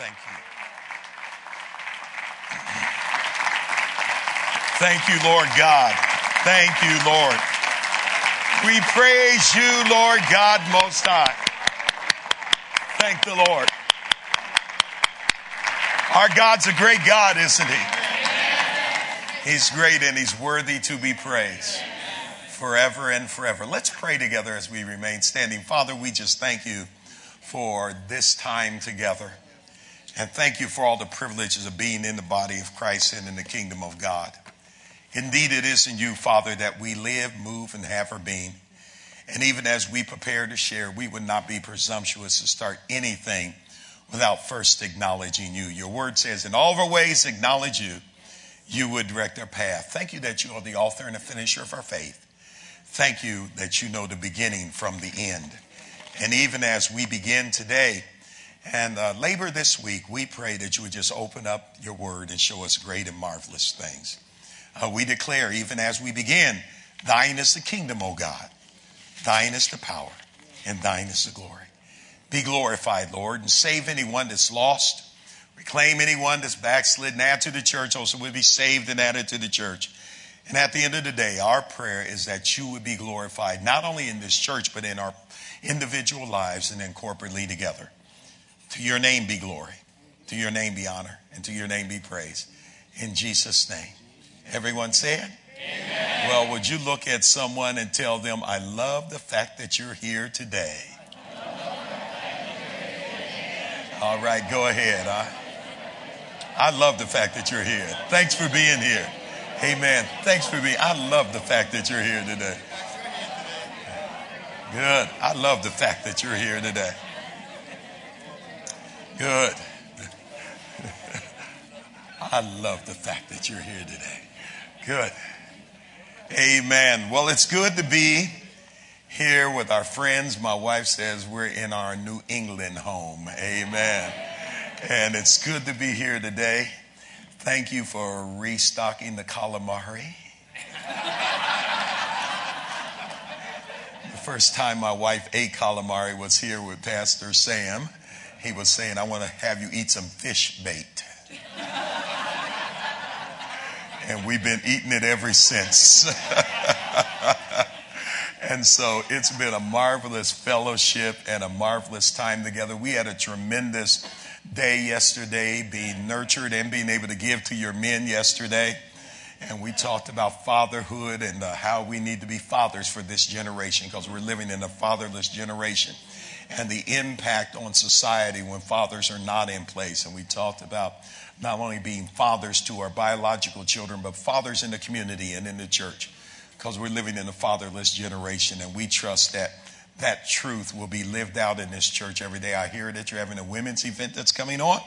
Thank you. Thank you, Lord God. Thank you, Lord. We praise you, Lord God Most High. Thank the Lord. Our God's a great God, isn't He? He's great and He's worthy to be praised forever and forever. Let's pray together as we remain standing. Father, we just thank you for this time together. And thank you for all the privileges of being in the body of Christ and in the kingdom of God. Indeed, it is in you, Father, that we live, move, and have our being. And even as we prepare to share, we would not be presumptuous to start anything without first acknowledging you. Your word says, in all of our ways, acknowledge you. You would direct our path. Thank you that you are the author and the finisher of our faith. Thank you that you know the beginning from the end. And even as we begin today and labor this week, we pray that you would just open up your word and show us great and marvelous things. We declare, even as we begin, thine is the kingdom, O God. Thine is the power, and thine is the glory. Be glorified, Lord, and save anyone that's lost. Reclaim anyone that's backslidden. Add to the church, also we'll be saved and added to the church. And at the end of the day, our prayer is that you would be glorified, not only in this church, but in our individual lives and then corporately together. To your name be glory, to your name be honor, and to your name be praise. In Jesus' name. Everyone said? Amen. Well, would you look at someone and tell them, I love the fact that you're here today. All right, go ahead. I love the fact that you're here. Thanks for being here. Amen. Thanks for being. I love the fact that you're here today. Good. I love the fact that you're here today. Good. I love the fact that you're here today. Good. Amen. Well, it's good to be here with our friends. My wife says we're in our New England home. Amen. And it's good to be here today. Thank you for restocking the calamari. The first time my wife ate calamari was here with Pastor Sam. He was saying, I want to have you eat some fish bait. And we've been eating it ever since. And so it's been a marvelous fellowship and a marvelous time together. We had a tremendous day yesterday, being nurtured and being able to give to your men yesterday. And we talked about fatherhood and how we need to be fathers for this generation, because we're living in a fatherless generation, and the impact on society when fathers are not in place. And we talked about not only being fathers to our biological children, but fathers in the community and in the church, because we're living in a fatherless generation. And we trust that that truth will be lived out in this church every day. I hear that you're having a women's event that's coming on.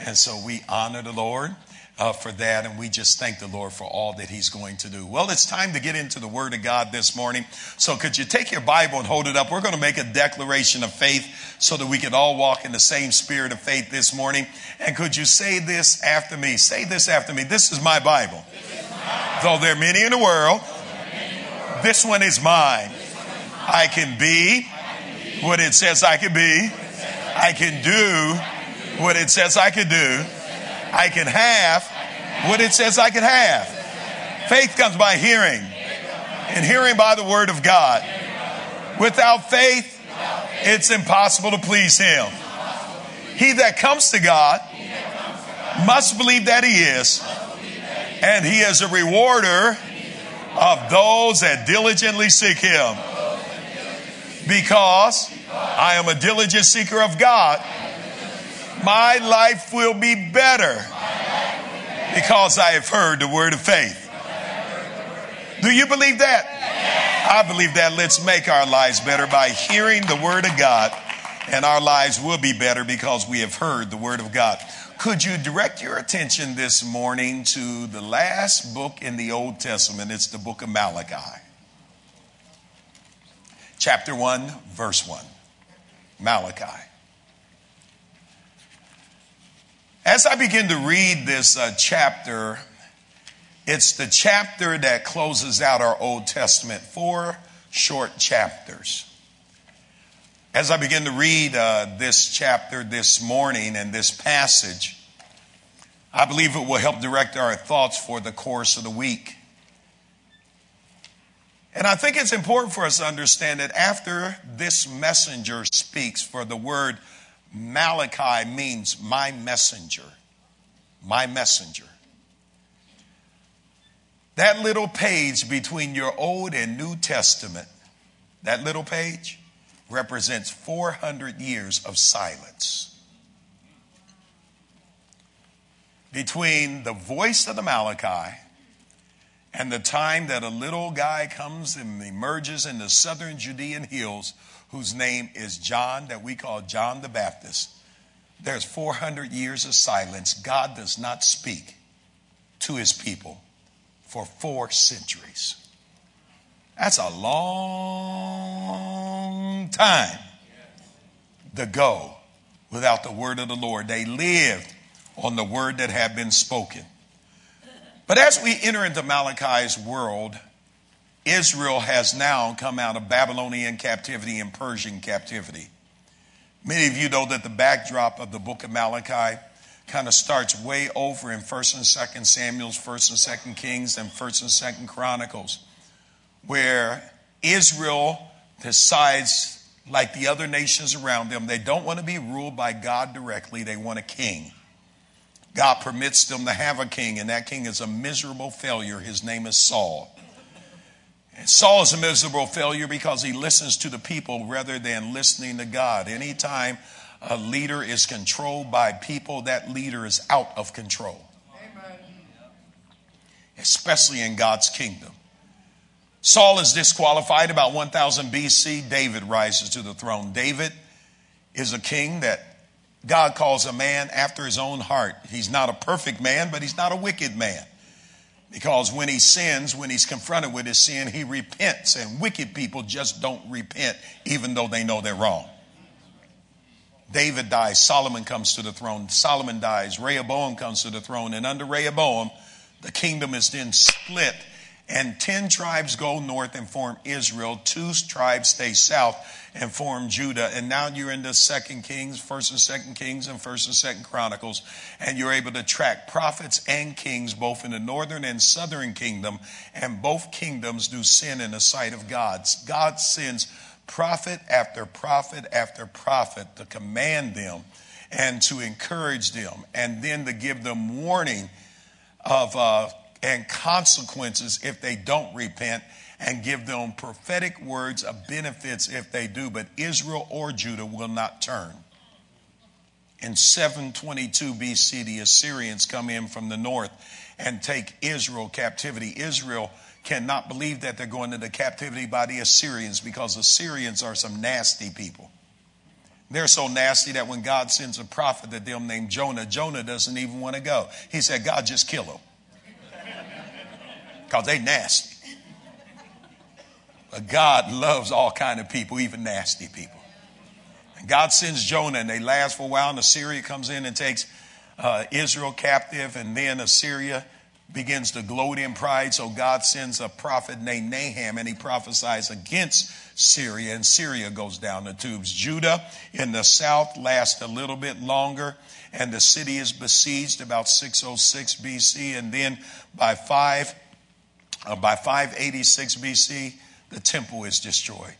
And so we honor the Lord for that. And we just thank the Lord for all that He's going to do. Well, it's time to get into the Word of God this morning. So could you take your Bible and hold it up? We're going to make a declaration of faith so that we can all walk in the same spirit of faith this morning. And could you say this after me? Say this after me. This is my Bible. Though there are many in the world, this one is mine. I can be what it says I can be. I can do what it says I can do. I can have what it says I can have. Faith comes by hearing, and hearing by the word of God. Without faith, it's impossible to please Him. He that comes to God must believe that He is, and He is a rewarder of those that diligently seek Him. Because I am a diligent seeker of God, my life will be better because I have heard the word of faith. Do you believe that? I believe that. Let's make our lives better by hearing the word of God, and our lives will be better because we have heard the word of God. Could you direct your attention this morning to the last book in the Old Testament? It's the book of Malachi. Chapter 1, verse 1. Malachi. As I begin to read this chapter, it's the chapter that closes out our Old Testament. 4 short chapters. As I begin to read this chapter this morning and this passage, I believe it will help direct our thoughts for the course of the week. And I think it's important for us to understand that after this messenger speaks, for the word Malachi means my messenger, my messenger. That little page between your Old and New Testament, that little page represents 400 years of silence. Between the voice of the Malachi and the time that a little guy comes and emerges in the southern Judean hills, whose name is John, that we call John the Baptist, there's 400 years of silence. God does not speak to his people for 4 centuries. That's a long time to go without the word of the Lord. They lived on the word that had been spoken. But as we enter into Malachi's world, Israel has now come out of Babylonian captivity and Persian captivity. Many of you know that the backdrop of the book of Malachi kind of starts way over in 1st and 2nd Samuel, 1st and 2nd Kings, and 1st and 2nd Chronicles, where Israel decides, like the other nations around them, they don't want to be ruled by God directly, they want a king. God permits them to have a king, and that king is a miserable failure. His name is Saul. And Saul is a miserable failure because he listens to the people rather than listening to God. Anytime a leader is controlled by people, that leader is out of control. Amen. Especially in God's kingdom. Saul is disqualified about 1000 BC. David rises to the throne. David is a king that God calls a man after his own heart. He's not a perfect man, but he's not a wicked man. Because when he sins, when he's confronted with his sin, he repents. And wicked people just don't repent, even though they know they're wrong. David dies. Solomon comes to the throne. Solomon dies. Rehoboam comes to the throne. And under Rehoboam, the kingdom is then split. And 10 tribes go north and form Israel. 2 tribes stay south and form Judah. And now you're into 2nd Kings, 1st and 2nd Kings, and 1st and 2nd Chronicles. And you're able to track prophets and kings, both in the northern and southern kingdom. And both kingdoms do sin in the sight of God. God sends prophet after prophet after prophet to command them and to encourage them. And then to give them warning of and consequences if they don't repent, and give them prophetic words of benefits if they do. But Israel or Judah will not turn. In 722 BC, the Assyrians come in from the north and take Israel captivity. Israel cannot believe that they're going into captivity by the Assyrians, because Assyrians are some nasty people. They're so nasty that when God sends a prophet to them named Jonah, Jonah doesn't even want to go. He said, God, just kill him. Because they nasty. But God loves all kind of people, even nasty people. And God sends Jonah, and they last for a while. And Assyria comes in and takes Israel captive. And then Assyria begins to gloat in pride. So God sends a prophet named Nahum, and he prophesies against Syria. And Syria goes down the tubes. Judah in the south lasts a little bit longer. And the city is besieged about 606 BC. And then by 586 BC, the temple is destroyed.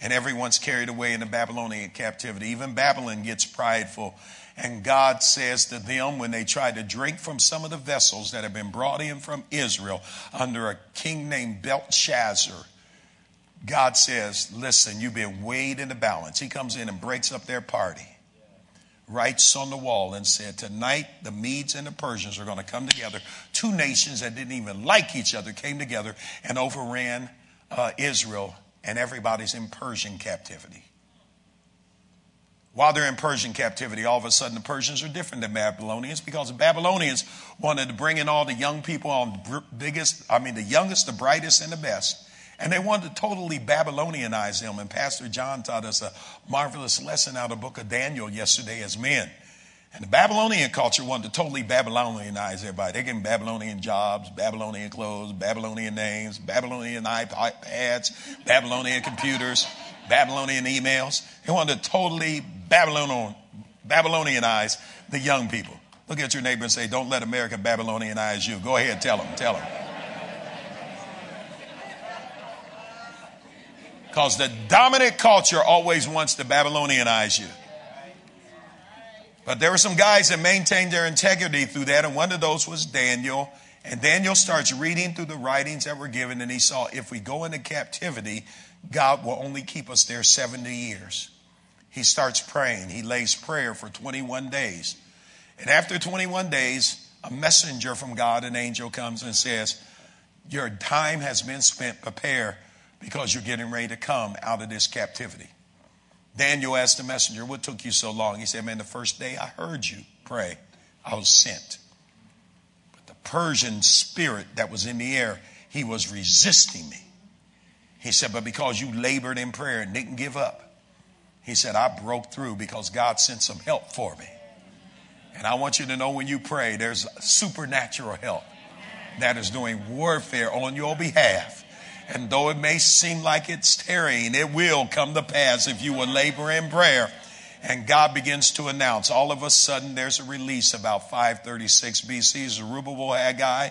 And everyone's carried away into Babylonian captivity. Even Babylon gets prideful. And God says to them, when they try to drink from some of the vessels that have been brought in from Israel under a king named Belshazzar, God says, listen, you've been weighed in the balance. He comes in and breaks up their party. Writes on the wall and said, tonight the Medes and the Persians are going to come together. 2 nations that didn't even like each other came together and overran Israel, and everybody's in Persian captivity. While they're in Persian captivity, all of a sudden the Persians are different than Babylonians, because the Babylonians wanted to bring in all the young people, the youngest, the brightest, and the best. And they wanted to totally Babylonianize them. And Pastor John taught us a marvelous lesson out of the book of Daniel yesterday as men. And the Babylonian culture wanted to totally Babylonianize everybody. They're getting Babylonian jobs, Babylonian clothes, Babylonian names, Babylonian iPads, Babylonian computers. Babylonian emails. He wanted to totally Babylonianize the young people. Look at your neighbor and say, don't let America Babylonianize you. Go ahead, tell them. Because the dominant culture always wants to Babylonianize you. But there were some guys that maintained their integrity through that, and one of those was Daniel. And Daniel starts reading through the writings that were given, and he saw if we go into captivity, God will only keep us there 70 years. He starts praying. He lays prayer for 21 days. And after 21 days, a messenger from God, an angel, comes and says, your time has been spent. Prepare, because you're getting ready to come out of this captivity. Daniel asked the messenger, what took you so long? He said, man, the first day I heard you pray, I was sent. But the Persian spirit that was in the air, he was resisting me. He said, but because you labored in prayer and didn't give up, he said, I broke through because God sent some help for me. And I want you to know when you pray, there's supernatural help that is doing warfare on your behalf. And though it may seem like it's tarrying, it will come to pass if you will labor in prayer. And God begins to announce. All of a sudden, there's a release about 536 B.C. Zerubbabel, Haggai,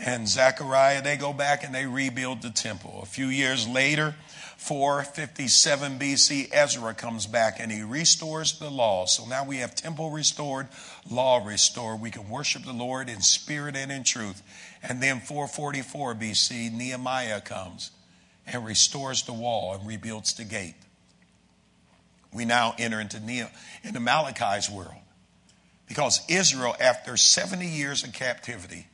and Zechariah, they go back and they rebuild the temple. A few years later, 457 B.C., Ezra comes back and he restores the law. So now we have temple restored, law restored. We can worship the Lord in spirit and in truth. And then 444 B.C., Nehemiah comes and restores the wall and rebuilds the gate. We now enter into Malachi's world, because Israel, after 70 years of captivity,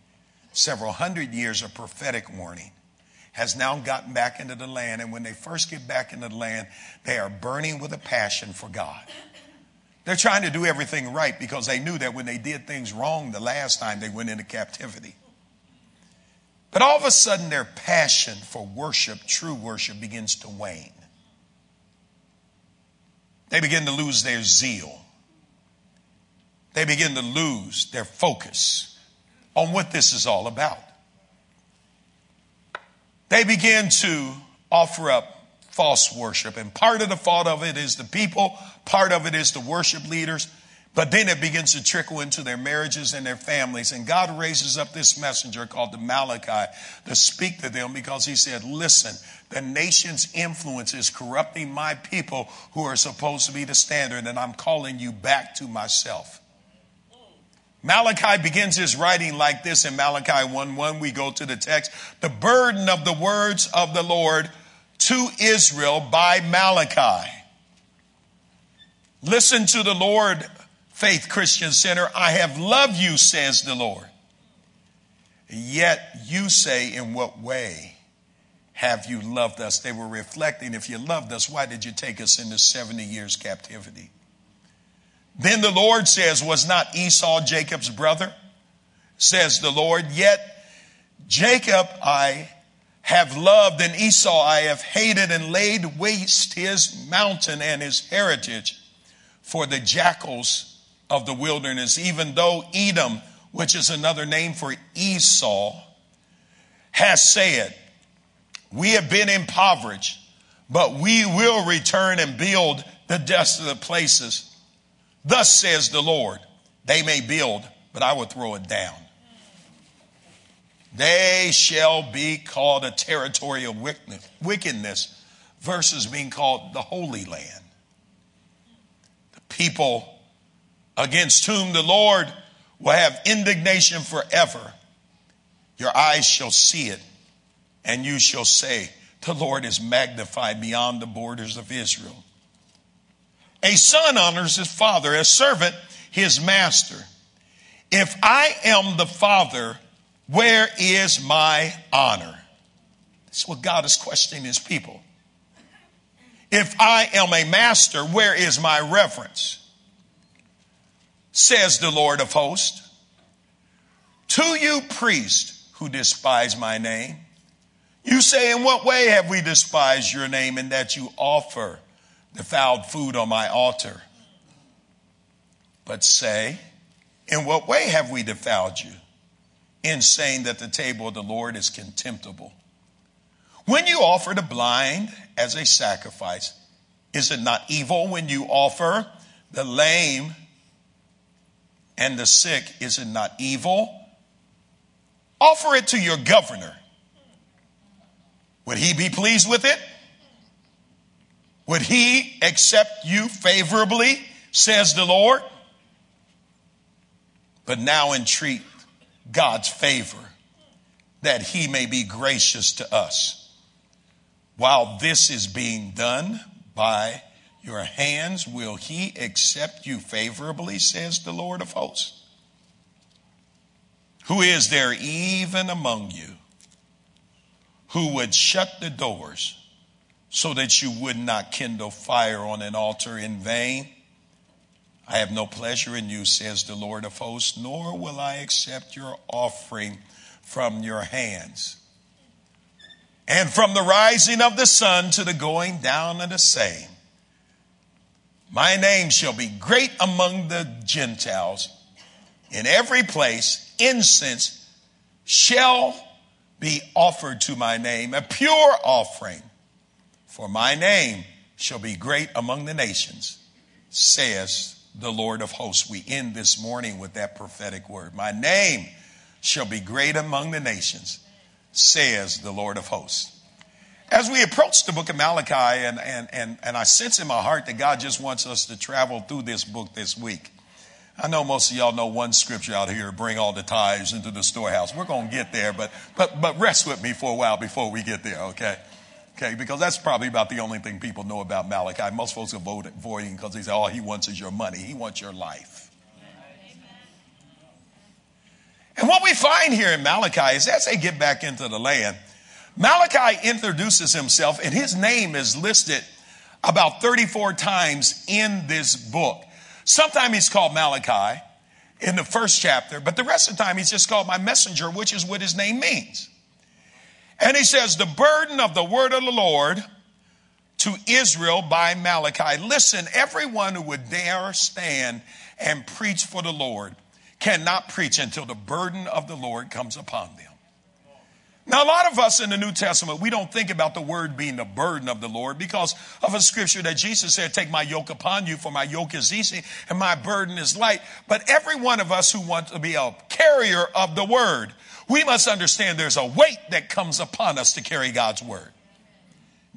several hundred years of prophetic warning, has now gotten back into the land. And when they first get back into the land, they are burning with a passion for God. They're trying to do everything right because they knew that when they did things wrong the last time, they went into captivity. But all of a sudden, their passion for worship, true worship, begins to wane. They begin to lose their zeal. They begin to lose their focus on what this is all about. They begin to offer up false worship. And part of the fault of it is the people. Part of it is the worship leaders. But then it begins to trickle into their marriages and their families. And God raises up this messenger called the Malachi to speak to them, because he said, listen, the nation's influence is corrupting my people who are supposed to be the standard, and I'm calling you back to myself. Malachi begins his writing like this in Malachi 1:1. We go to the text. The burden of the words of the Lord to Israel by Malachi. Listen to the Lord, Faith Christian Center. I have loved you, says the Lord. Yet you say, in what way have you loved us? They were reflecting, if you loved us, why did you take us into 70 years captivity? Then the Lord says, was not Esau Jacob's brother? Says the Lord, yet Jacob I have loved and Esau I have hated, and laid waste his mountain and his heritage for the jackals of the wilderness, even though Edom, which is another name for Esau, has said, we have been impoverished, but we will return and build the desolate places. Thus says the Lord, they may build, but I will throw it down. They shall be called a territory of wickedness versus being called the Holy Land. The people against whom the Lord will have indignation forever. Your eyes shall see it, and you shall say, the Lord is magnified beyond the borders of Israel. A son honors his father, a servant his master. If I am the father, where is my honor? That's what God is questioning his people. If I am a master, where is my reverence? Says the Lord of hosts. To you priests who despise my name, you say, in what way have we despised your name, in that you offer defiled food on my altar? But say, in what way have we defiled you, in saying that the table of the Lord is contemptible? When you offer the blind as a sacrifice, Is it not evil when you offer the lame and the sick? Is it not evil? Offer it to your governor. Would he be pleased with it? Would he accept you favorably, says the Lord? But now entreat God's favor that he may be gracious to us. While this is being done by your hands, will he accept you favorably, says the Lord of hosts? Who is there even among you who would shut the doors so that you would not kindle fire on an altar in vain? I have no pleasure in you, says the Lord of hosts, nor will I accept your offering from your hands. And from the rising of the sun to the going down of the same, my name shall be great among the Gentiles. In every place, incense shall be offered to my name, a pure offering. For my name shall be great among the nations, says the Lord of hosts. We end this morning with that prophetic word. My name shall be great among the nations, says the Lord of hosts. As we approach the book of Malachi, and I sense in my heart that God just wants us to travel through this book this week. I know most of y'all know one scripture out here, bring all the tithes into the storehouse. We're going to get there, but rest with me for a while before we get there, okay? Okay, because that's probably about the only thing people know about Malachi. Most folks are avoiding because they say, all he wants is your money. He wants your life. Amen. And what we find here in Malachi is as they get back into the land, Malachi introduces himself, and his name is listed about 34 times in this book. Sometimes he's called Malachi in the first chapter, but the rest of the time he's just called my messenger, which is what his name means. And he says, the burden of the word of the Lord to Israel by Malachi. Listen, everyone who would dare stand and preach for the Lord cannot preach until the burden of the Lord comes upon them. Now, a lot of us in the New Testament, we don't think about the word being the burden of the Lord because of a scripture that Jesus said, take my yoke upon you, for my yoke is easy and my burden is light. But every one of us who wants to be a carrier of the word, we must understand there's a weight that comes upon us to carry God's word.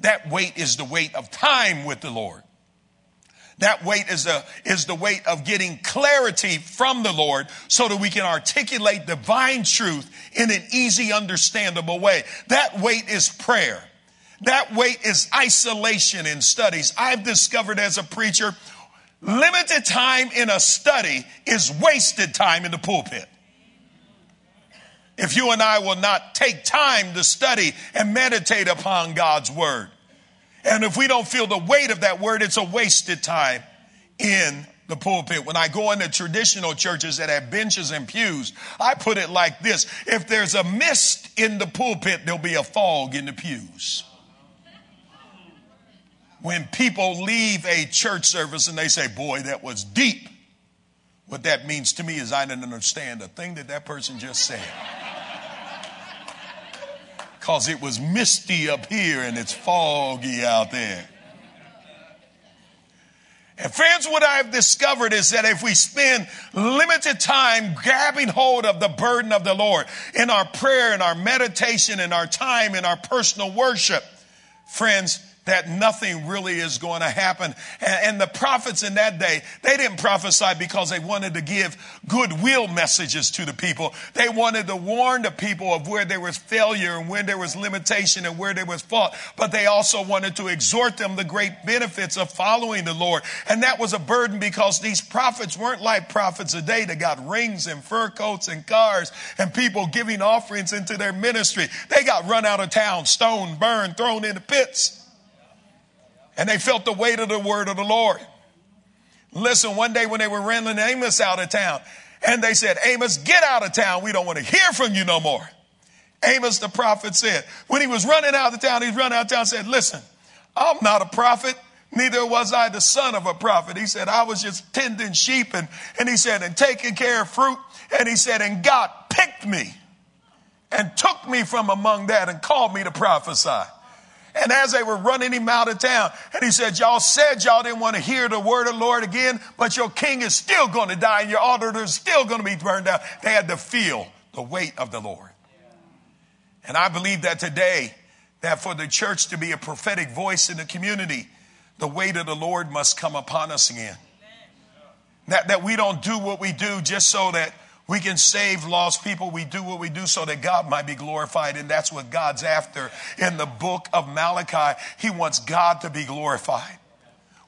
That weight is the weight of time with the Lord. That weight is the weight of getting clarity from the Lord so that we can articulate divine truth in an easy, understandable way. That weight is prayer. That weight is isolation in studies. I've discovered as a preacher, limited time in a study is wasted time in the pulpit. If you and I will not take time to study and meditate upon God's word, and if we don't feel the weight of that word, it's a wasted time in the pulpit. When I go into traditional churches that have benches and pews, I put it like this. If there's a mist in the pulpit, there'll be a fog in the pews. When people leave a church service and they say, boy, that was deep. What that means to me is I didn't understand a thing that person just said. Because it was misty up here and it's foggy out there. And friends, what I've discovered is that if we spend limited time grabbing hold of the burden of the Lord in our prayer, in our meditation, in our time, in our personal worship, friends, that nothing really is going to happen. And the prophets in that day, they didn't prophesy because they wanted to give goodwill messages to the people. They wanted to warn the people of where there was failure and where there was limitation and where there was fault. But they also wanted to exhort them the great benefits of following the Lord. And that was a burden because these prophets weren't like prophets today that got rings and fur coats and cars and people giving offerings into their ministry. They got run out of town, stoned, burned, thrown into pits. And they felt the weight of the word of the Lord. Listen, one day when they were wrangling Amos out of town, and they said, Amos, get out of town. We don't want to hear from you no more. Amos the prophet said, when he was running out of town, said, listen, I'm not a prophet. Neither was I the son of a prophet. He said, I was just tending sheep. And he said, and taking care of fruit. And he said, and God picked me and took me from among that and called me to prophesy. And as they were running him out of town, and he said, y'all said y'all didn't want to hear the word of the Lord again, but your king is still going to die and your altar is still going to be burned down. They had to feel the weight of the Lord. And I believe that today, that for the church to be a prophetic voice in the community, the weight of the Lord must come upon us again. That we don't do what we do just so that we can save lost people. We do what we do so that God might be glorified. And that's what God's after. In the book of Malachi, he wants God to be glorified.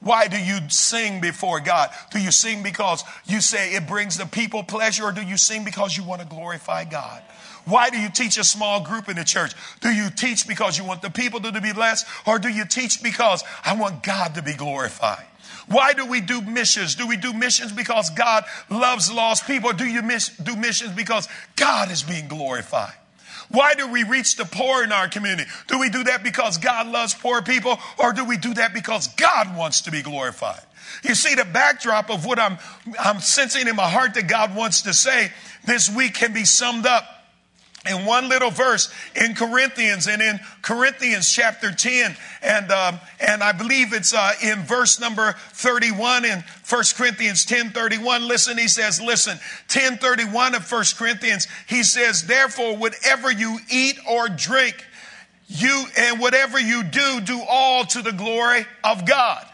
Why do you sing before God? Do you sing because you say it brings the people pleasure, or do you sing because you want to glorify God? Why do you teach a small group in the church? Do you teach because you want the people to be blessed, or do you teach because I want God to be glorified? Why do we do missions? Do we do missions because God loves lost people, or do you do missions because God is being glorified? Why do we reach the poor in our community? Do we do that because God loves poor people, or do we do that because God wants to be glorified? You see, the backdrop of what I'm sensing in my heart that God wants to say this week can be summed up in one little verse in Corinthians, and in Corinthians chapter 10, and I believe it's in verse number 31 in 1 Corinthians 10:31. Listen, he says, 10:31 of 1 Corinthians, he says, therefore, whatever you eat or drink, and whatever you do, do all to the glory of God.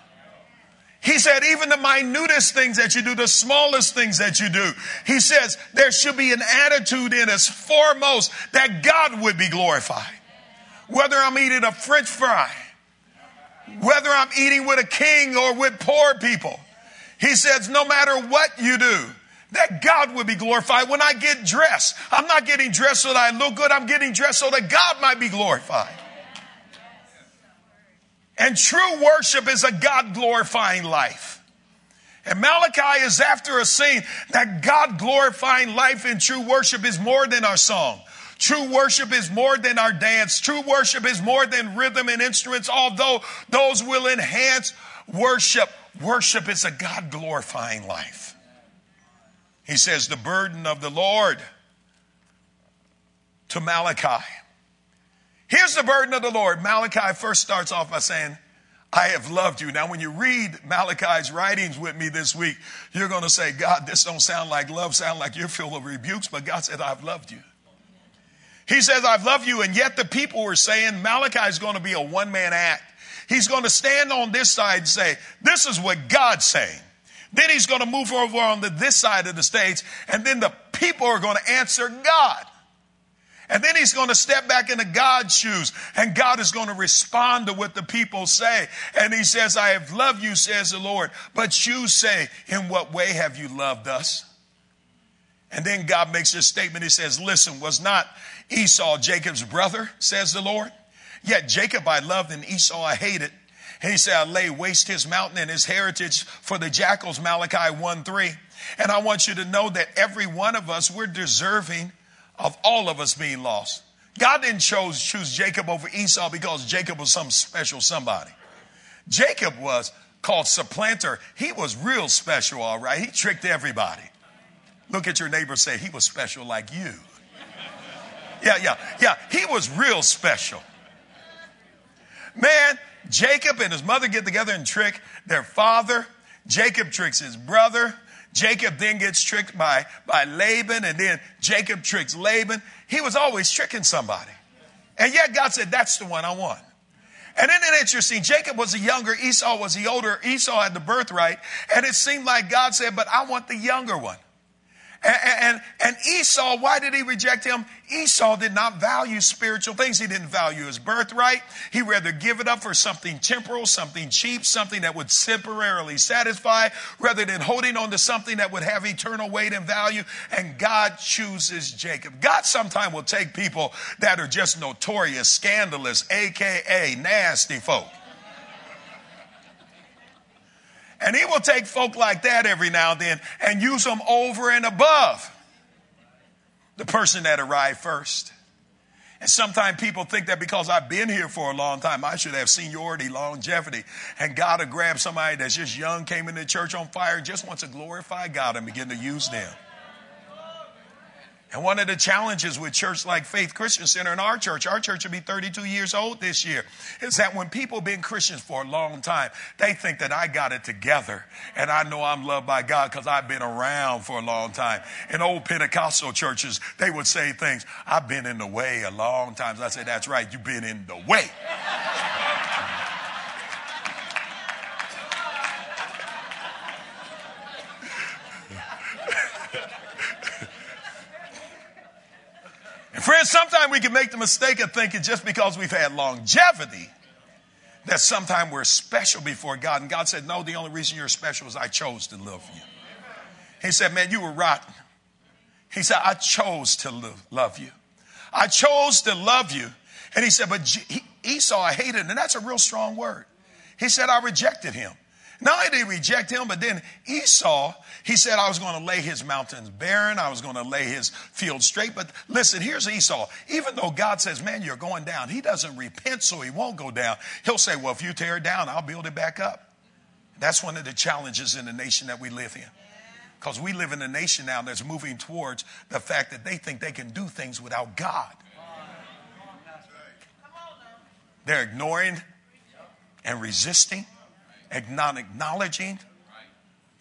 He said, even the minutest things that you do, the smallest things that you do, he says, there should be an attitude in us foremost that God would be glorified. Whether I'm eating a French fry, whether I'm eating with a king or with poor people, he says, no matter what you do, that God would be glorified. When I get dressed, I'm not getting dressed so that I look good. I'm getting dressed so that God might be glorified. And true worship is a God-glorifying life. And Malachi is after a scene that God-glorifying life in true worship is more than our song. True worship is more than our dance. True worship is more than rhythm and instruments, although those will enhance worship. Worship is a God-glorifying life. He says the burden of the Lord to Malachi. Here's the burden of the Lord. Malachi first starts off by saying, I have loved you. Now, when you read Malachi's writings with me this week, you're going to say, God, this don't sound like love, sound like you're filled with rebukes. But God said, I've loved you. He says, I've loved you. And yet the people were saying Malachi is going to be a one-man act. He's going to stand on this side and say, this is what God's saying. Then he's going to move over onto this side of the stage. And then the people are going to answer God. And then he's going to step back into God's shoes, and God is going to respond to what the people say. And he says, I have loved you, says the Lord. But you say, in what way have you loved us? And then God makes this statement. He says, listen, was not Esau Jacob's brother, says the Lord? Yet Jacob I loved and Esau I hated. And he said, I lay waste his mountain and his heritage for the jackals, Malachi 1:3. And I want you to know that every one of us, we're deserving of all of us being lost. God didn't choose Jacob over Esau because Jacob was some special somebody. Jacob was called supplanter. He was real special, all right. He tricked everybody. Look at your neighbor and say, he was special like you. Yeah. He was real special. Man, Jacob and his mother get together and trick their father. Jacob tricks his brother. Jacob then gets tricked by Laban, and then Jacob tricks Laban. He was always tricking somebody. And yet God said, that's the one I want. And isn't it interesting? Jacob was the younger. Esau was the older. Esau had the birthright. And it seemed like God said, but I want the younger one. And Esau, why did he reject him? Esau did not value spiritual things. He didn't value his birthright. He rather give it up for something temporal, something cheap, something that would temporarily satisfy, rather than holding on to something that would have eternal weight and value. And God chooses Jacob. God sometimes will take people that are just notorious, scandalous, AKA nasty folk. And he will take folk like that every now and then and use them over and above the person that arrived first. And sometimes people think that because I've been here for a long time, I should have seniority, longevity. And God will grab somebody that's just young, came into church on fire, just wants to glorify God and begin to use them. And one of the challenges with church like Faith Christian Center and our church will be 32 years old this year, is that when people have been Christians for a long time, they think that I got it together and I know I'm loved by God because I've been around for a long time. In old Pentecostal churches, they would say things, I've been in the way a long time. So I say, that's right, you've been in the way. Friends, sometimes we can make the mistake of thinking just because we've had longevity that sometimes we're special before God. And God said, no, the only reason you're special is I chose to love you. He said, man, you were rotten. He said, I chose to love you. I chose to love you. And he said, but Esau, I hated him. And that's a real strong word. He said, I rejected him. Not only did he reject him, but then Esau, he said, I was going to lay his mountains barren. I was going to lay his field straight. But listen, here's Esau. Even though God says, man, you're going down, he doesn't repent, so he won't go down. He'll say, well, if you tear it down, I'll build it back up. That's one of the challenges in the nation that we live in. Because we live in a nation now that's moving towards the fact that they think they can do things without God. They're ignoring and resisting, acknowledging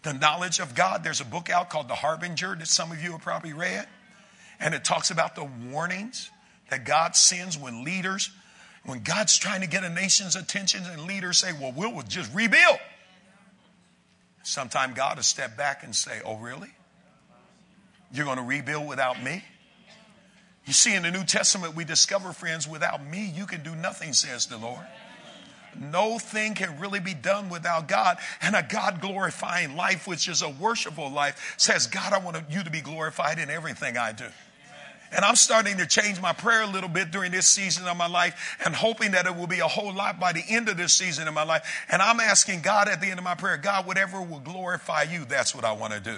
the knowledge of God. There's a book out called The Harbinger that some of you have probably read. And it talks about the warnings that God sends when leaders, when God's trying to get a nation's attention and leaders say, well, we'll just rebuild. Sometime God will step back and say, oh, really? You're going to rebuild without me? You see, in the New Testament, we discover, friends, without me, you can do nothing, says the Lord. No thing can really be done without God. And a God-glorifying life, which is a worshipful life, says, God, I want you to be glorified in everything I do. And I'm starting to change my prayer a little bit during this season of my life and hoping that it will be a whole lot by the end of this season of my life. And I'm asking God at the end of my prayer, God, whatever will glorify you, that's what I want to do.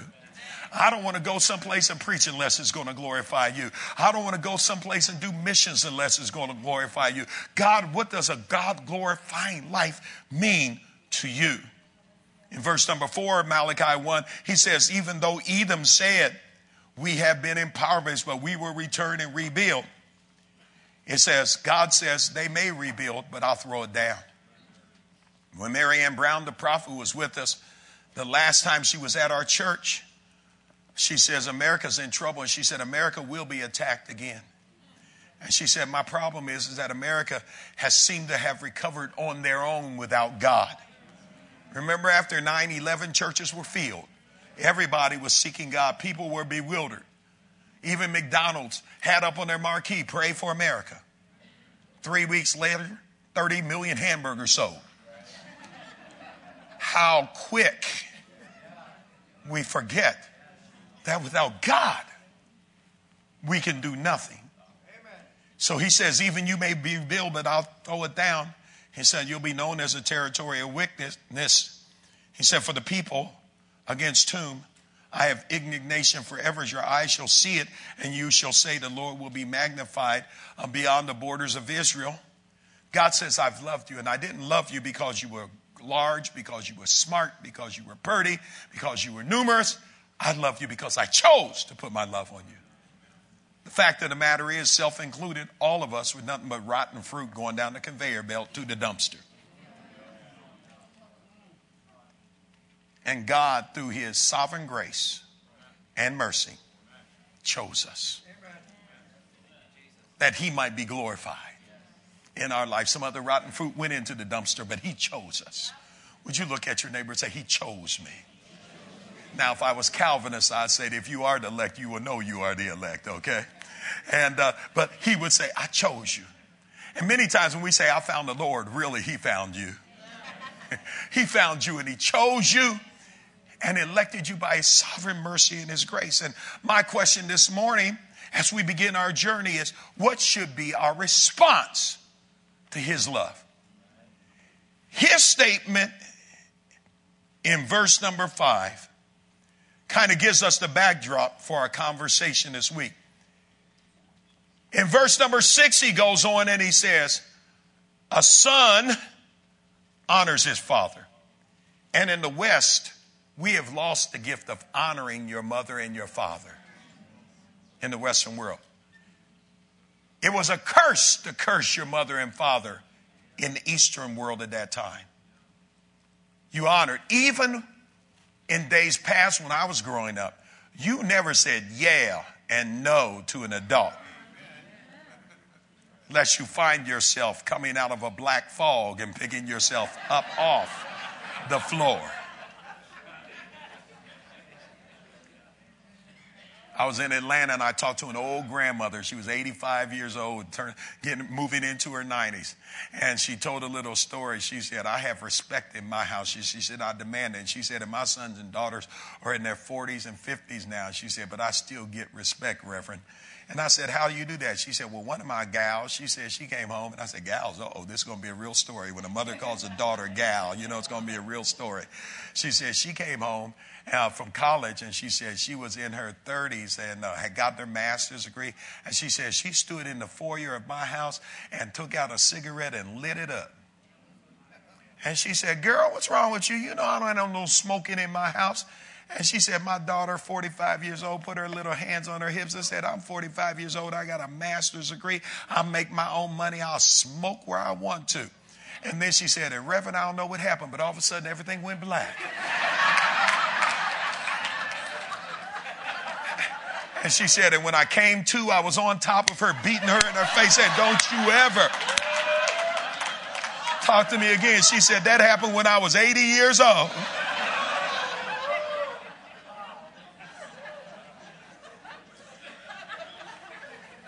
I don't want to go someplace and preach unless it's going to glorify you. I don't want to go someplace and do missions unless it's going to glorify you. God, what does a God-glorifying life mean to you? In verse number 4 of Malachi 1, he says, even though Edom said, we have been impoverished, but we will return and rebuild. It says, God says, they may rebuild, but I'll throw it down. When Mary Ann Brown, the prophet, was with us, the last time she was at our church, she says, America's in trouble. And she said, America will be attacked again. And she said, my problem is that America has seemed to have recovered on their own without God. Remember, after 9/11, churches were filled. Everybody was seeking God. People were bewildered. Even McDonald's had up on their marquee, pray for America. 3 weeks later, 30 million hamburgers sold. How quick we forget that without God, we can do nothing. Amen. So he says, even you may be built, but I'll throw it down. He said, you'll be known as a territory of wickedness. He said, for the people against whom I have indignation forever, your eyes shall see it, and you shall say the Lord will be magnified beyond the borders of Israel. God says, I've loved you, and I didn't love you because you were large, because you were smart, because you were pretty, because you were numerous. I love you because I chose to put my love on you. The fact of the matter is, self-included, all of us with nothing but rotten fruit going down the conveyor belt to the dumpster. And God, through his sovereign grace and mercy, chose us that he might be glorified in our life. Some other rotten fruit went into the dumpster, but he chose us. Would you look at your neighbor and say, he chose me? Now, if I was Calvinist, I'd say, if you are the elect, you will know you are the elect, okay? And but he would say, I chose you. And many times when we say, I found the Lord, really, he found you. He found you and he chose you and elected you by his sovereign mercy and his grace. And my question this morning, as we begin our journey, is what should be our response to his love? His statement in verse number 5 kind of gives us the backdrop for our conversation this week. In verse number 6, he goes on and he says, a son honors his father. And in the West, we have lost the gift of honoring your mother and your father. in the Western world. It was a curse to curse your mother and father in the Eastern world at that time. You honored. Even in days past when I was growing up, you never said yeah and no to an adult. Unless you find yourself coming out of a black fog and picking yourself up off the floor. I was in Atlanta and I talked to an old grandmother. She was 85 years old, moving into her 90s. And she told a little story. She said, I have respect in my house. She said, I demand it. And she said, and my sons and daughters are in their 40s and 50s now. She said, but I still get respect, Reverend. And I said, how do you do that? She said, well, one of my gals, she said, she came home. And I said, gals, uh-oh, this is going to be a real story. When a mother calls a daughter gal, you know it's going to be a real story. She said, she came home from college, and she said she was in her 30s and had got their master's degree. And she said she stood in the foyer of my house and took out a cigarette and lit it up. And she said, girl, what's wrong with you? You know, I don't have no smoking in my house. And she said, my daughter, 45 years old, put her little hands on her hips and said, I'm 45 years old. I got a master's degree. I make my own money. I'll smoke where I want to. And then she said, and Reverend, I don't know what happened, but all of a sudden everything went black. And she said, and when I came to, I was on top of her, beating her in her face, and don't you ever talk to me again. She said, that happened when I was 80 years old.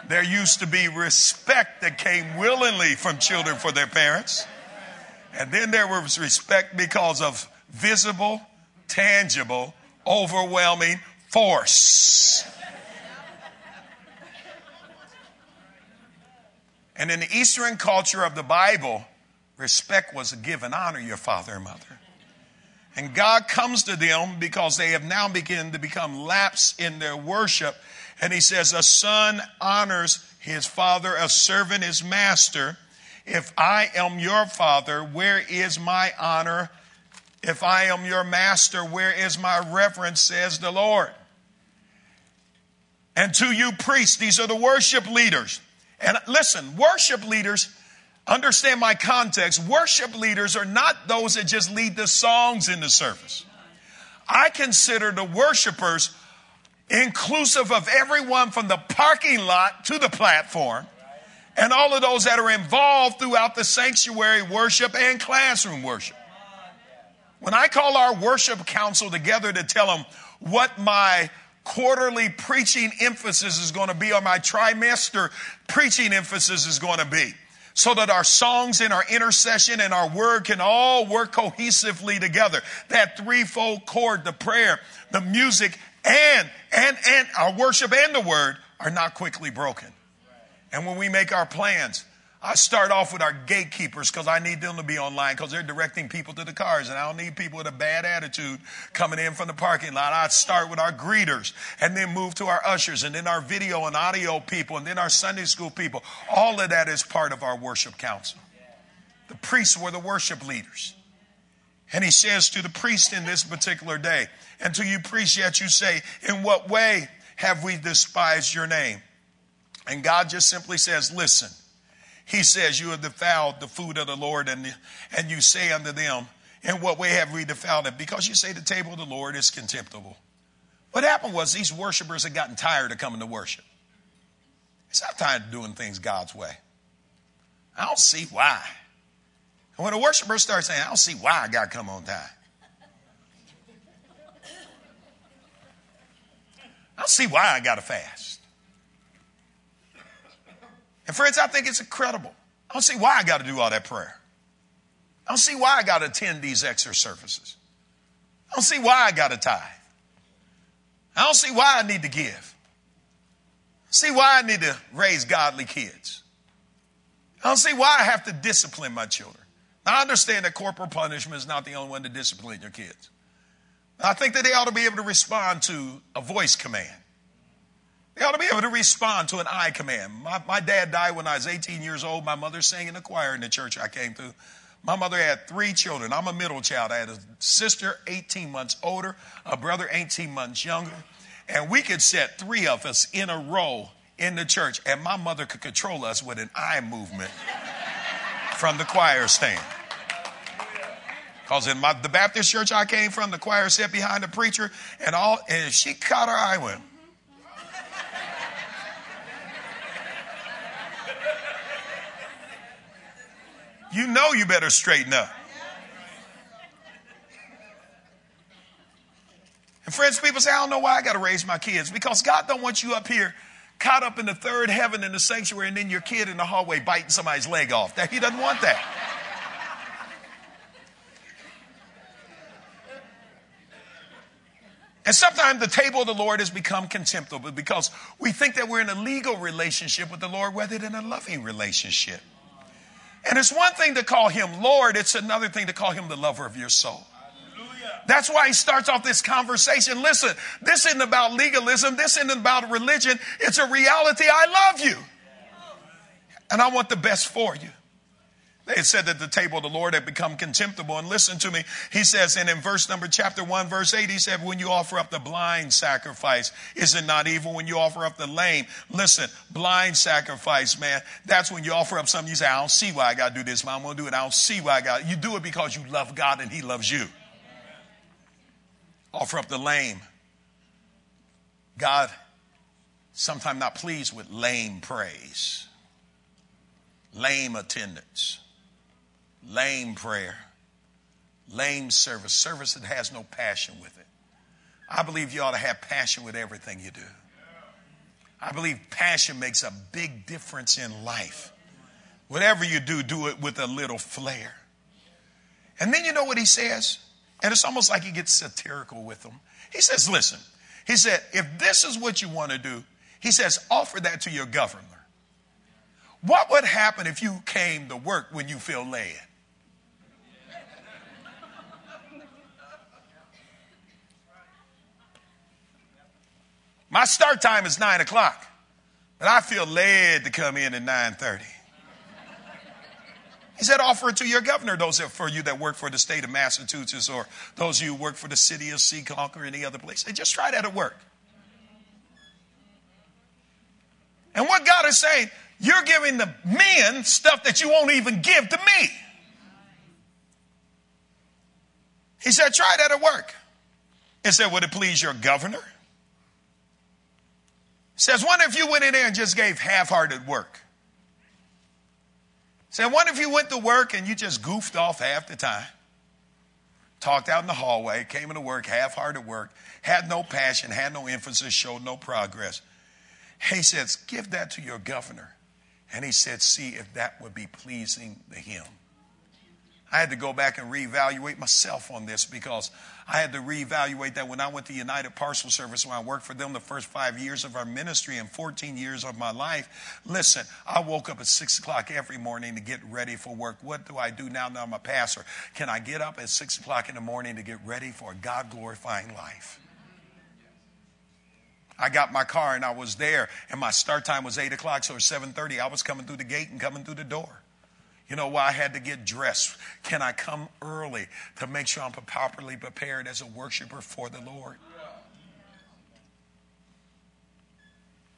There used to be respect that came willingly from children for their parents. And then there was respect because of visible, tangible, overwhelming force. And in the Eastern culture of the Bible, respect was given. Honor your father and mother. And God comes to them because they have now begun to become lapsed in their worship. And he says, a son honors his father, a servant his master. If I am your father, where is my honor? If I am your master, where is my reverence, says the Lord. And to you priests, these are the worship leaders. And listen, worship leaders, understand my context. Worship leaders are not those that just lead the songs in the service. I consider the worshipers inclusive of everyone from the parking lot to the platform and all of those that are involved throughout the sanctuary worship and classroom worship. When I call our worship council together to tell them what my quarterly preaching emphasis is going to be or my trimester preaching emphasis is going to be so that our songs and our intercession and our word can all work cohesively together. That threefold cord, the prayer, the music, and our worship and the word are not quickly broken. And when we make our plans, I start off with our gatekeepers because I need them to be online because they're directing people to the cars and I don't need people with a bad attitude coming in from the parking lot. I start with our greeters and then move to our ushers and then our video and audio people and then our Sunday school people. All of that is part of our worship council. The priests were the worship leaders. And he says to the priest in this particular day, and to you priests, yet you say, in what way have we despised your name? And God just simply says, listen. He says, you have defiled the food of the Lord, and you say unto them, in what way have we defiled it? Because you say the table of the Lord is contemptible. What happened was these worshipers had gotten tired of coming to worship. It's not tired of doing things God's way. I don't see why. And when a worshiper starts saying, I don't see why I got to come on time. I don't see why I got to fast. And friends, I think it's incredible. I don't see why I got to do all that prayer. I don't see why I got to attend these extra services. I don't see why I got to tithe. I don't see why I need to give. I don't see why I need to raise godly kids. I don't see why I have to discipline my children. I understand that corporal punishment is not the only one to discipline your kids. I think that they ought to be able to respond to a voice command. They ought to be able to respond to an eye command. My dad died when I was 18 years old. My mother sang in the choir in the church I came to. My mother had 3 children. I'm a middle child. I had a sister 18 months older, a brother 18 months younger. And we could set three of us in a row in the church, and my mother could control us with an eye movement from the choir stand. Because in the Baptist church I came from, the choir sat behind the preacher, and if she caught her eye, went. You know you better straighten up. And friends, people say, I don't know why I got to raise my kids. Because God don't want you up here caught up in the third heaven in the sanctuary and then your kid in the hallway biting somebody's leg off. He doesn't want that. And sometimes the table of the Lord has become contemptible because we think that we're in a legal relationship with the Lord rather than a loving relationship. And it's one thing to call him Lord. It's another thing to call him the lover of your soul. Hallelujah. That's why he starts off this conversation. Listen, this isn't about legalism. This isn't about religion. It's a reality. I love you. And I want the best for you. They had said that the table of the Lord had become contemptible. And listen to me. He says, and in chapter 1, verse 8, he said, when you offer up the blind sacrifice, is it not evil when you offer up the lame? Listen, blind sacrifice, man. That's when you offer up something. You say, I don't see why I got to do this, but I'm going to do it. I don't see why I got to. You do it because you love God and he loves you. Amen. Offer up the lame. God sometimes not pleased with lame praise, lame attendance. Lame prayer, lame service, service that has no passion with it. I believe you ought to have passion with everything you do. I believe passion makes a big difference in life. Whatever you do, do it with a little flair. And then you know what he says? And it's almost like he gets satirical with them. He says, listen, he said, if this is what you want to do, he says, offer that to your governor. What would happen if you came to work when you feel led? My start time is 9 o'clock, but I feel led to come in at 9:30. He said, offer it to your governor, those for you that work for the state of Massachusetts or those of you who work for the city of Seekonk or any other place. They just try that at work. And what God is saying, you're giving the men stuff that you won't even give to me. He said, try that at work. He said, would it please your governor? He says, wonder if you went in there and just gave half-hearted work. He said, wonder if you went to work and you just goofed off half the time. Talked out in the hallway, came into work, half-hearted work, had no passion, had no emphasis, showed no progress. He says, give that to your governor. And he said, see if that would be pleasing to him. I had to go back and reevaluate myself on this because I had to reevaluate that when I went to United Parcel Service, when I worked for them the first 5 years of our ministry and 14 years of my life. Listen, I woke up at 6 o'clock every morning to get ready for work. What do I do now that I'm a pastor? Can I get up at 6 o'clock in the morning to get ready for a God-glorifying life? I got my car and I was there and my start time was 8 o'clock, so it was 7:30. I was coming through the gate and coming through the door. You know why I had to get dressed? Can I come early to make sure I'm properly prepared as a worshiper for the Lord?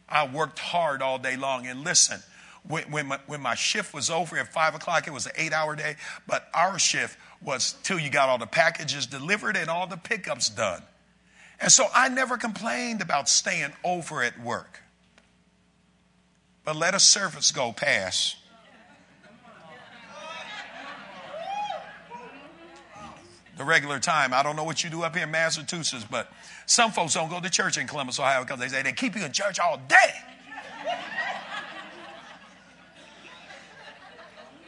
I worked hard all day long. And listen, when my shift was over at 5 o'clock, it was an 8-hour day. But our shift was till you got all the packages delivered and all the pickups done. And so I never complained about staying over at work. But let a service go past. The regular time. I don't know what you do up here in Massachusetts, but some folks don't go to church in Columbus, Ohio, because they say they keep you in church all day.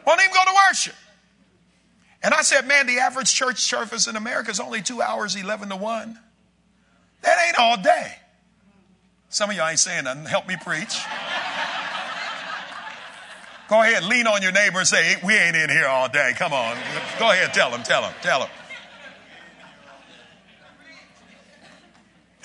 Won't even go to worship. And I said, man, the average church service in America is only 2 hours, 11 to 1. That ain't all day. Some of y'all ain't saying nothing. Help me preach. Go ahead, lean on your neighbor and say, we ain't in here all day. Come on. Go ahead, tell him.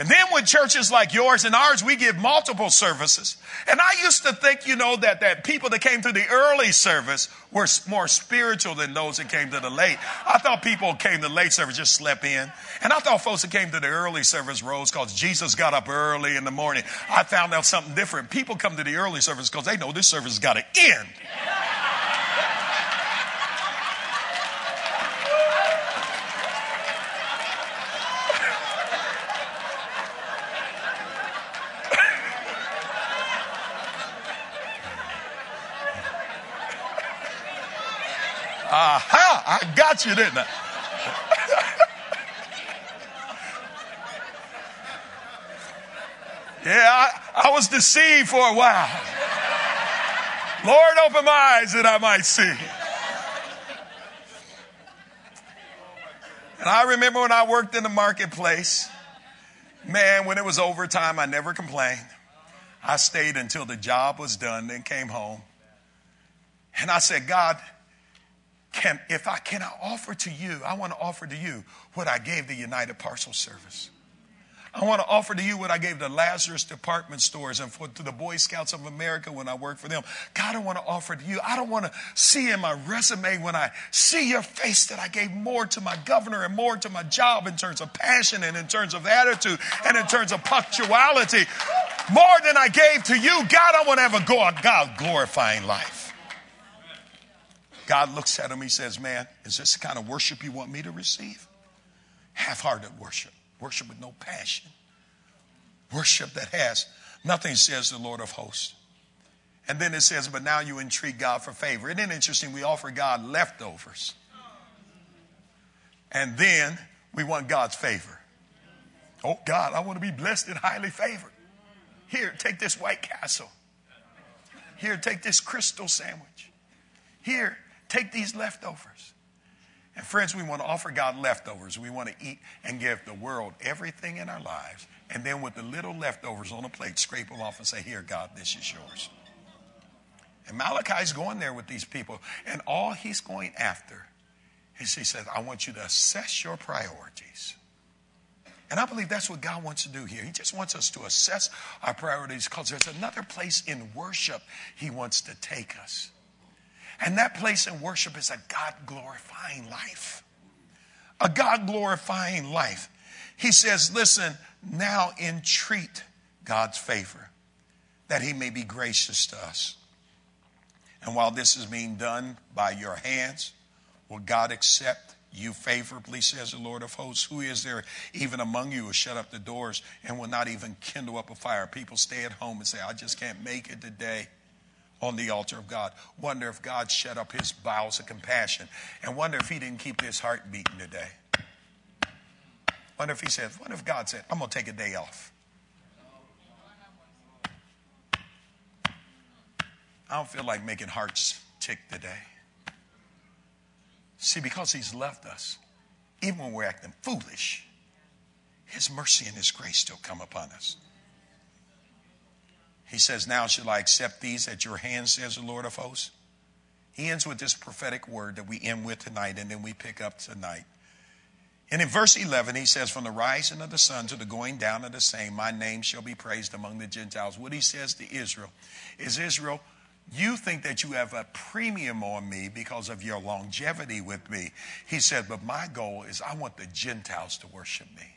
And then with churches like yours and ours, we give multiple services. And I used to think, that people that came to the early service were more spiritual than those that came to the late. I thought people who came to the late service just slept in. And I thought folks that came to the early service rose because Jesus got up early in the morning. I found out something different. People come to the early service because they know this service has got to end. Aha, I got you, didn't I? I was deceived for a while. Lord, open my eyes that I might see. And I remember when I worked in the marketplace, when it was overtime, I never complained. I stayed until the job was done, then came home. And I said, God, Can I offer to you, I want to offer to you what I gave the United Parcel Service. I want to offer to you what I gave the Lazarus department stores and to the Boy Scouts of America when I worked for them. God, I want to offer to you. I don't want to see in my resume when I see your face that I gave more to my governor and more to my job in terms of passion and in terms of attitude and in terms of punctuality. More than I gave to you. God, I want to have a God-glorifying life. God looks at him, he says, man, is this the kind of worship you want me to receive? Half-hearted worship. Worship with no passion. Worship that has nothing, says the Lord of hosts. And then it says, but now you entreat God for favor. Isn't it interesting? We offer God leftovers. And then we want God's favor. Oh, God, I want to be blessed and highly favored. Here, take this White Castle. Here, take this crystal sandwich. Here, take these leftovers. And friends, we want to offer God leftovers. We want to eat and give the world everything in our lives. And then with the little leftovers on a plate, scrape them off and say, here, God, this is yours. And Malachi's going there with these people. And all he's going after is he says, I want you to assess your priorities. And I believe that's what God wants to do here. He just wants us to assess our priorities because there's another place in worship he wants to take us. And that place in worship is a God-glorifying life. A God-glorifying life. He says, listen, now entreat God's favor that he may be gracious to us. And while this is being done by your hands, will God accept you favorably, says the Lord of hosts? Who is there even among you who shut up the doors and will not even kindle up a fire? People stay at home and say, I just can't make it today. On the altar of God. Wonder if God shut up his bowels of compassion. And wonder if he didn't keep his heart beating today. Wonder if he said, what if God said, I'm going to take a day off. I don't feel like making hearts tick today. See, because he's loved us, even when we're acting foolish, his mercy and his grace still come upon us. He says, now shall I accept these at your hands, says the Lord of hosts. He ends with this prophetic word that we end with tonight and then we pick up tonight. And in verse 11, he says, from the rising of the sun to the going down of the same, my name shall be praised among the Gentiles. What he says to Israel is, Israel, you think that you have a premium on me because of your longevity with me. He said, but my goal is I want the Gentiles to worship me.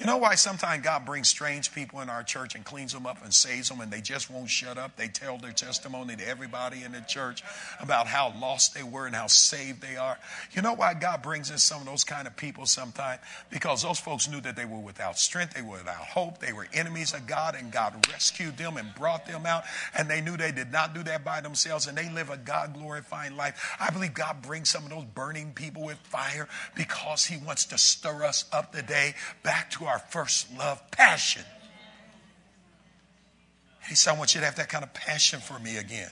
You know why sometimes God brings strange people in our church and cleans them up and saves them and they just won't shut up? They tell their testimony to everybody in the church about how lost they were and how saved they are. You know why God brings in some of those kind of people sometimes? Because those folks knew that they were without strength, they were without hope, they were enemies of God, and God rescued them and brought them out, and they knew they did not do that by themselves, and they live a God-glorifying life. I believe God brings some of those burning people with fire because he wants to stir us up today back to our first love, passion. He said, I want you to have that kind of passion for me again.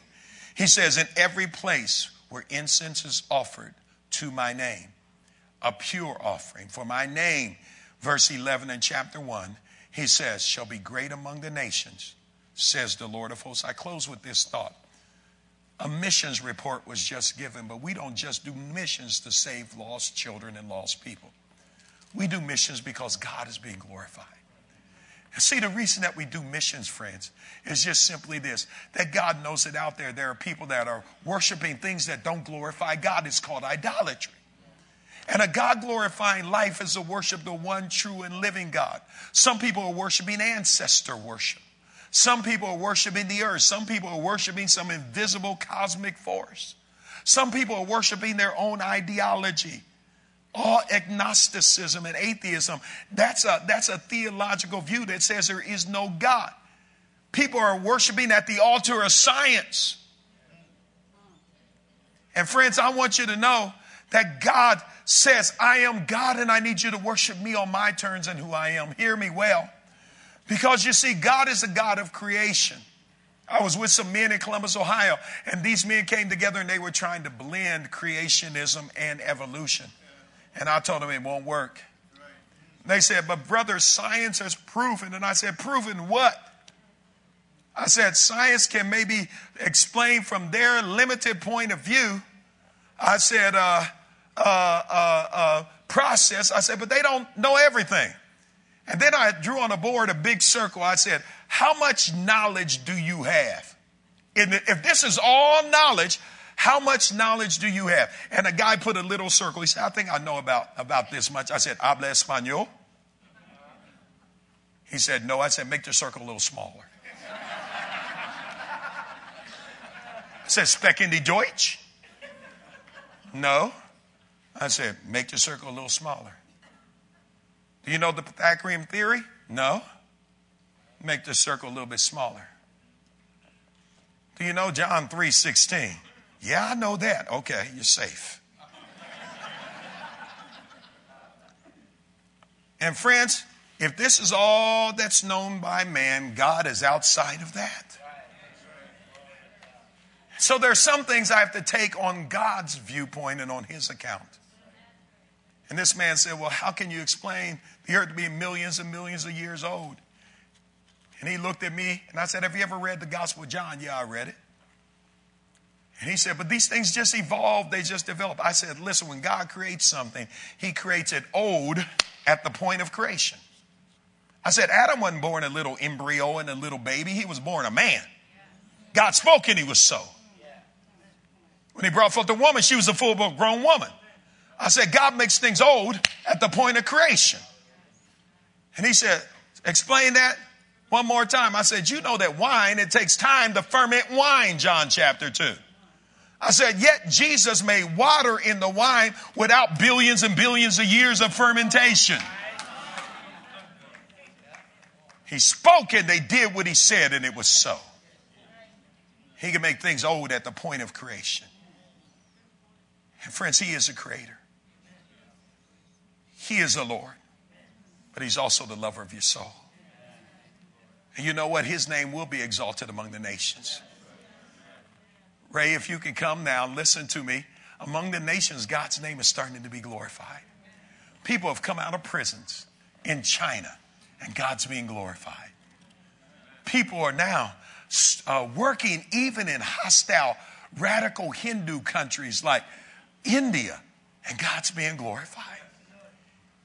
He says, in every place where incense is offered to my name, a pure offering for my name, verse 11 in chapter 1, he says, shall be great among the nations, says the Lord of hosts. I close with this thought. A missions report was just given, but we don't just do missions to save lost children and lost people. We do missions because God is being glorified. See, the reason that we do missions, friends, is just simply this, that God knows that out there, there are people that are worshiping things that don't glorify God. It's called idolatry. And a God-glorifying life is to worship the one true and living God. Some people are worshiping ancestor worship. Some people are worshiping the earth. Some people are worshiping some invisible cosmic force. Some people are worshiping their own ideology. All agnosticism and atheism, that's a theological view that says there is no God. People are worshiping at the altar of science. And friends, I want you to know that God says, I am God and I need you to worship me on my terms and who I am. Hear me well. Because you see, God is a God of creation. I was with some men in Columbus, Ohio, and these men came together and they were trying to blend creationism and evolution. And I told them it won't work. And they said, but brother, science has proven. And I said, proven what? I said, science can maybe explain from their limited point of view. I said, process. I said, but they don't know everything. And then I drew on a board a big circle. I said, how much knowledge do you have? If this is all knowledge, how much knowledge do you have? And a guy put a little circle. He said, I think I know about this much. I said, habla español? He said, no. I said, make the circle a little smaller. I said, sprechen die Deutsch? No. I said, make the circle a little smaller. Do you know the Pythagorean theory? No. Make the circle a little bit smaller. Do you know John 3:16? Yeah, I know that. Okay, you're safe. And friends, if this is all that's known by man, God is outside of that. So there's some things I have to take on God's viewpoint and on his account. And this man said, well, how can you explain the earth to be millions and millions of years old? And he looked at me and I said, have you ever read the Gospel of John? Yeah, I read it. And he said, but these things just evolve. They just develop. I said, listen, when God creates something, he creates it old at the point of creation. I said, Adam wasn't born a little embryo and a little baby. He was born a man. God spoke and he was so. When he brought forth the woman, she was a full grown woman. I said, God makes things old at the point of creation. And he said, explain that. One more time. I said, you know that wine, it takes time to ferment wine, John chapter 2. I said, yet Jesus made water in the wine without billions and billions of years of fermentation. He spoke and they did what he said and it was so. He can make things old at the point of creation. And friends, he is a creator. He is the Lord, but he's also the lover of your soul. And you know what? His name will be exalted among the nations. Ray, if you can come now, listen to me. Among the nations, God's name is starting to be glorified. People have come out of prisons in China, and God's being glorified. People are now working even in hostile, radical Hindu countries like India, and God's being glorified.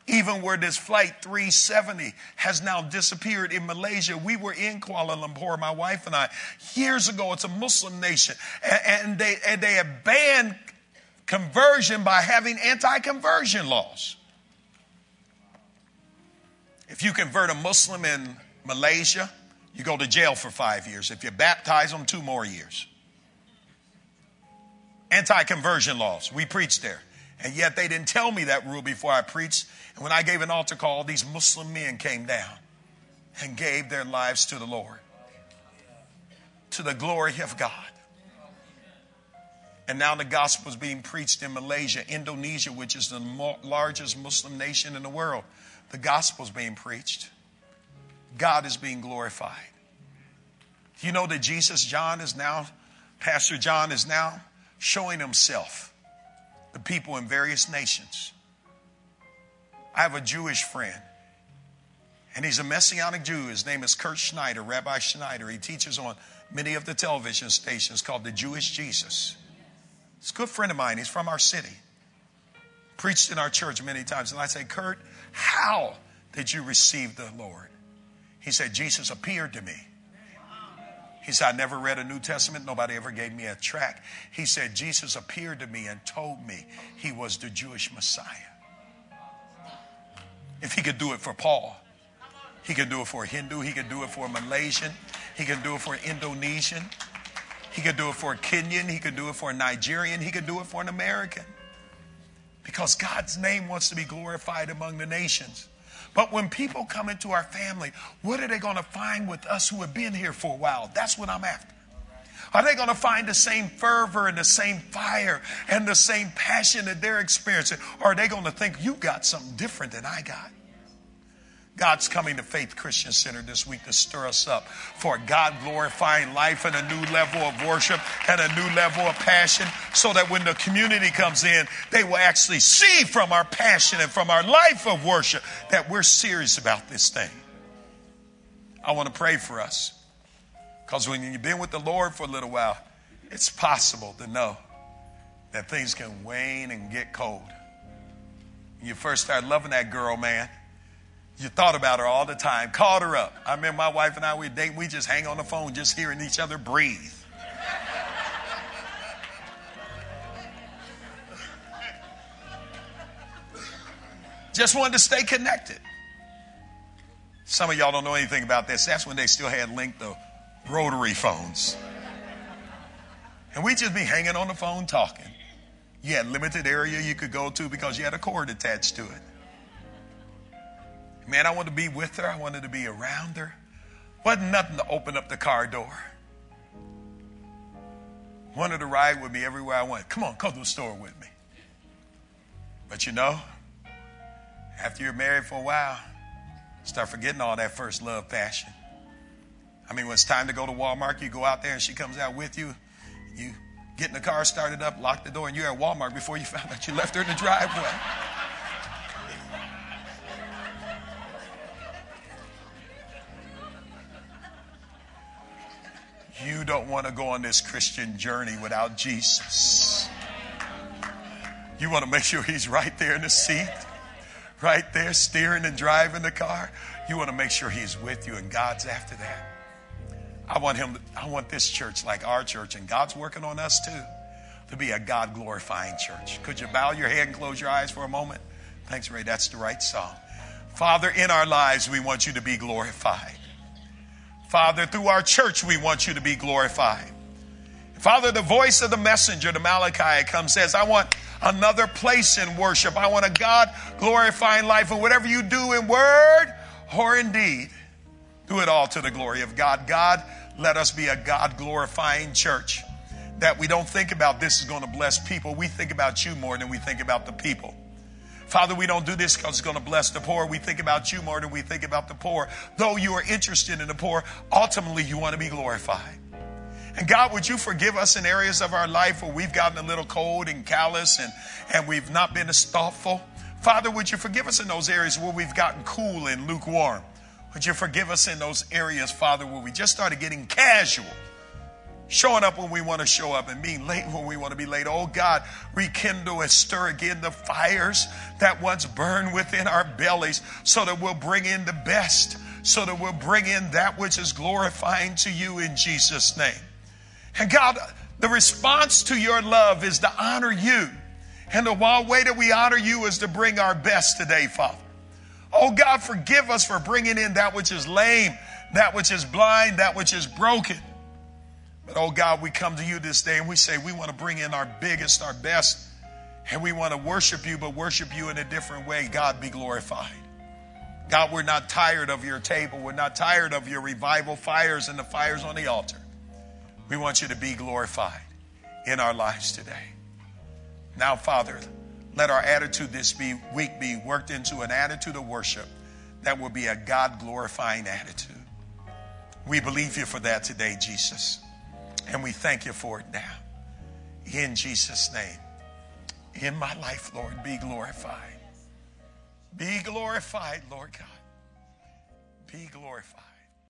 Even where this flight 370 has now disappeared in Malaysia. We were in Kuala Lumpur, my wife and I, years ago. It's a Muslim nation. And they had banned conversion by having anti-conversion laws. If you convert a Muslim in Malaysia, you go to jail for 5 years. If you baptize them, 2 more years. Anti-conversion laws. We preach there. And yet they didn't tell me that rule before I preached. And when I gave an altar call, these Muslim men came down and gave their lives to the Lord, to the glory of God. And now the gospel is being preached in Malaysia, Indonesia, which is the largest Muslim nation in the world. The gospel is being preached. God is being glorified. You know that Pastor John is now showing himself the people in various nations. I have a Jewish friend, and he's a Messianic Jew. His name is Kurt Schneider, Rabbi Schneider. He teaches on many of the television stations called The Jewish Jesus. He's a good friend of mine. He's from our city. Preached in our church many times. And I say, Kurt, how did you receive the Lord? He said, Jesus appeared to me. He said, I never read a New Testament. Nobody ever gave me a tract. He said, Jesus appeared to me and told me he was the Jewish Messiah. If he could do it for Paul, he could do it for a Hindu. He could do it for a Malaysian. He could do it for an Indonesian. He could do it for a Kenyan. He could do it for a Nigerian. He could do it for an American. Because God's name wants to be glorified among the nations. But when people come into our family, what are they going to find with us who have been here for a while? That's what I'm after. Are they going to find the same fervor and the same fire and the same passion that they're experiencing? Or are they going to think, you got something different than I got? God's coming to Faith Christian Center this week to stir us up for God-glorifying life and a new level of worship and a new level of passion, so that when the community comes in, they will actually see from our passion and from our life of worship that we're serious about this thing. I want to pray for us, because when you've been with the Lord for a little while, it's possible to know that things can wane and get cold. When you first start loving that girl, man, you thought about her all the time, called her up. I remember my wife and I, we'd date, we just hang on the phone, just hearing each other breathe. Just wanted to stay connected. Some of y'all don't know anything about this. That's when they still had linked the rotary phones. And we'd just be hanging on the phone talking. You had limited area you could go to because you had a cord attached to it. Man, I wanted to be with her. I wanted to be around her. Wasn't nothing to open up the car door. Wanted to ride with me everywhere I went. Come on, come to the store with me. But you know, after you're married for a while, start forgetting all that first love passion. I mean, when it's time to go to Walmart, you go out there and she comes out with you. You get in the car, start it up, lock the door, and you're at Walmart before you found out you left her in the driveway. You don't want to go on this Christian journey without Jesus. You want to make sure he's right there in the seat, right there steering and driving the car. You want to make sure he's with you, and God's after that. I want this church, like our church, and God's working on us too, to be a God-glorifying church. Could you bow your head and close your eyes for a moment? Thanks, Ray. That's the right song. Father, in our lives, we want you to be glorified. Father, through our church, we want you to be glorified. Father, the voice of the messenger to Malachi comes, says, I want another place in worship. I want a God-glorifying life. And whatever you do in word or in deed, do it all to the glory of God. God, let us be a God-glorifying church, that we don't think about this is going to bless people. We think about you more than we think about the people. Father, we don't do this because it's going to bless the poor. We think about you more than we think about the poor. Though you are interested in the poor, ultimately you want to be glorified. And God, would you forgive us in areas of our life where we've gotten a little cold and callous and we've not been as thoughtful? Father, would you forgive us in those areas where we've gotten cool and lukewarm? Would you forgive us in those areas, Father, where we just started getting casual? Showing up when we want to show up and being late when we want to be late. Oh God, rekindle and stir again the fires that once burned within our bellies, so that we'll bring in the best, so that we'll bring in that which is glorifying to you in Jesus' name. And God, the response to your love is to honor you. And the one way that we honor you is to bring our best today, Father. Oh God, forgive us for bringing in that which is lame, that which is blind, that which is broken. But, oh God, we come to you this day and we say we want to bring in our biggest, our best, and we want to worship you, but worship you in a different way. God, be glorified. God, we're not tired of your table. We're not tired of your revival fires and the fires on the altar. We want you to be glorified in our lives today. Now, Father, let our attitude this week be worked into an attitude of worship that will be a God-glorifying attitude. We believe you for that today, Jesus. And we thank you for it now. In Jesus' name. In my life, Lord, be glorified. Be glorified, Lord God. Be glorified.